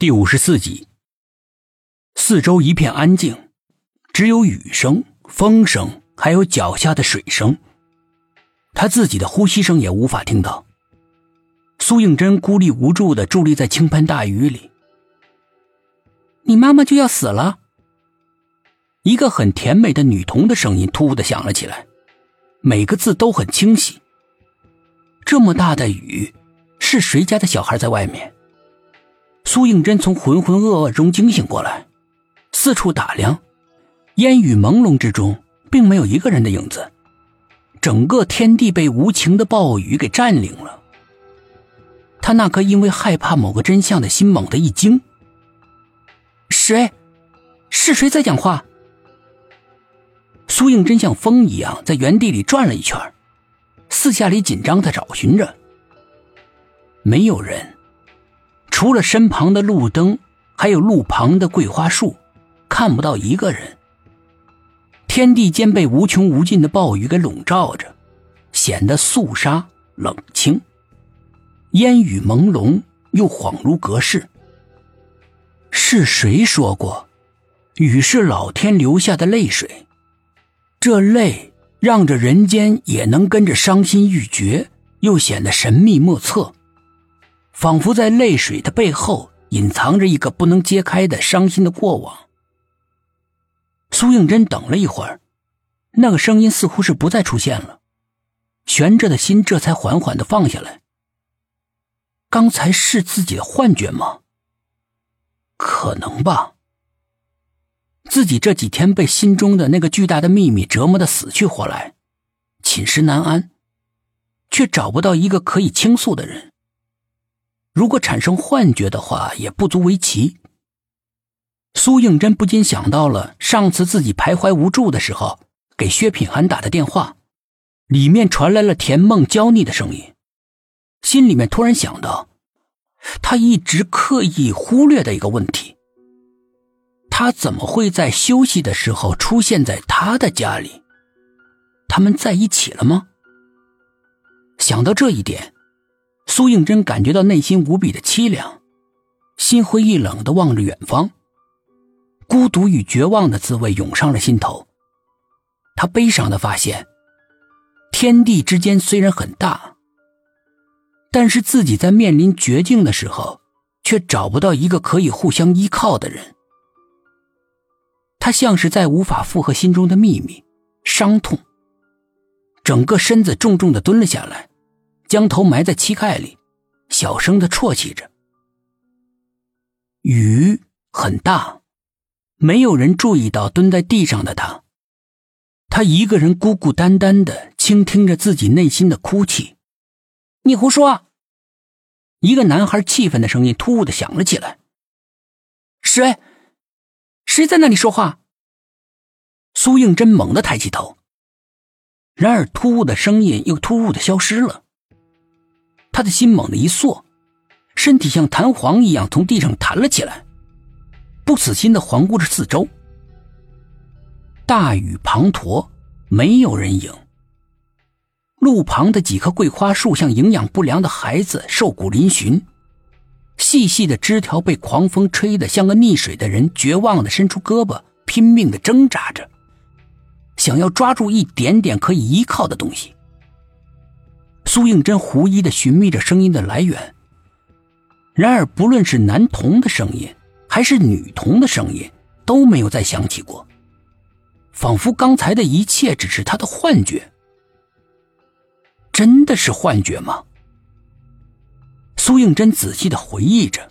第54集，四周一片安静，只有雨声、风声，还有脚下的水声，他自己的呼吸声也无法听到。苏应真孤立无助地伫立在倾盆大雨里。你妈妈就要死了？一个很甜美的女童的声音突兀地响了起来，每个字都很清晰。这么大的雨，是谁家的小孩在外面？苏应真从浑浑噩噩中惊醒过来，四处打量，烟雨朦胧之中并没有一个人的影子，整个天地被无情的暴雨给占领了。他那颗因为害怕某个真相的心猛地一惊，谁？是谁在讲话？苏应真像风一样在原地里转了一圈，四下里紧张地找寻着，没有人，除了身旁的路灯，还有路旁的桂花树，看不到一个人。天地间被无穷无尽的暴雨给笼罩着，显得肃杀冷清，烟雨朦胧又恍如隔世。是谁说过雨是老天留下的泪水，这泪让着人间也能跟着伤心欲绝，又显得神秘莫测，仿佛在泪水的背后隐藏着一个不能揭开的伤心的过往。苏应真等了一会儿，那个声音似乎是不再出现了，悬着的心这才缓缓地放下来。刚才是自己的幻觉吗？可能吧。自己这几天被心中的那个巨大的秘密折磨得死去活来，寝食难安，却找不到一个可以倾诉的人。如果产生幻觉的话，也不足为奇。苏应真不禁想到了上次自己徘徊无助的时候给薛品涵打的电话，里面传来了甜梦娇腻的声音，心里面突然想到他一直刻意忽略的一个问题，他怎么会在休息的时候出现在他的家里？他们在一起了吗？想到这一点，苏应真感觉到内心无比的凄凉，心灰意冷地望着远方，孤独与绝望的滋味涌上了心头。他悲伤地发现，天地之间虽然很大，但是自己在面临绝境的时候却找不到一个可以互相依靠的人。他像是在无法负荷心中的秘密伤痛，整个身子重重地蹲了下来，将头埋在膝盖里，小声地啜泣着。雨很大，没有人注意到蹲在地上的他，他一个人孤孤单单地倾听着自己内心的哭泣。你胡说！一个男孩气愤的声音突兀地响了起来。谁在那里说话？苏应真猛地抬起头，然而突兀的声音又突兀地消失了。他的心猛地一缩，身体像弹簧一样从地上弹了起来，不死心地环顾着四周。大雨滂沱，没有人影，路旁的几棵桂花树像营养不良的孩子瘦骨嶙峋，细细的枝条被狂风吹得像个溺水的人绝望地伸出胳膊，拼命地挣扎着，想要抓住一点点可以依靠的东西。苏应真狐疑地寻觅着声音的来源，然而不论是男童的声音还是女童的声音都没有再响起过，仿佛刚才的一切只是他的幻觉。真的是幻觉吗？苏应真仔细地回忆着，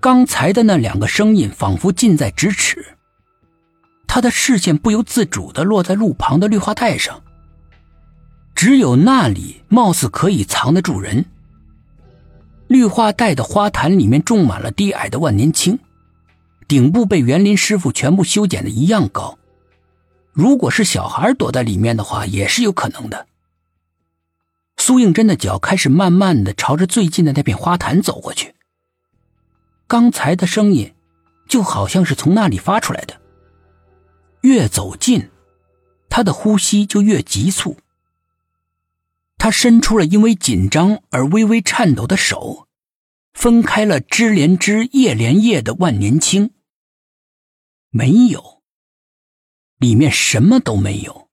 刚才的那两个声音仿佛近在咫尺，他的视线不由自主地落在路旁的绿化带上，只有那里貌似可以藏得住人。绿化带的花坛里面种满了低矮的万年青，顶部被园林师傅全部修剪得一样高，如果是小孩躲在里面的话也是有可能的。苏应真的脚开始慢慢地朝着最近的那片花坛走过去，刚才的声音就好像是从那里发出来的。越走近，他的呼吸就越急促，他伸出了因为紧张而微微颤抖的手，分开了枝连枝叶连叶的万年青。没有，里面什么都没有。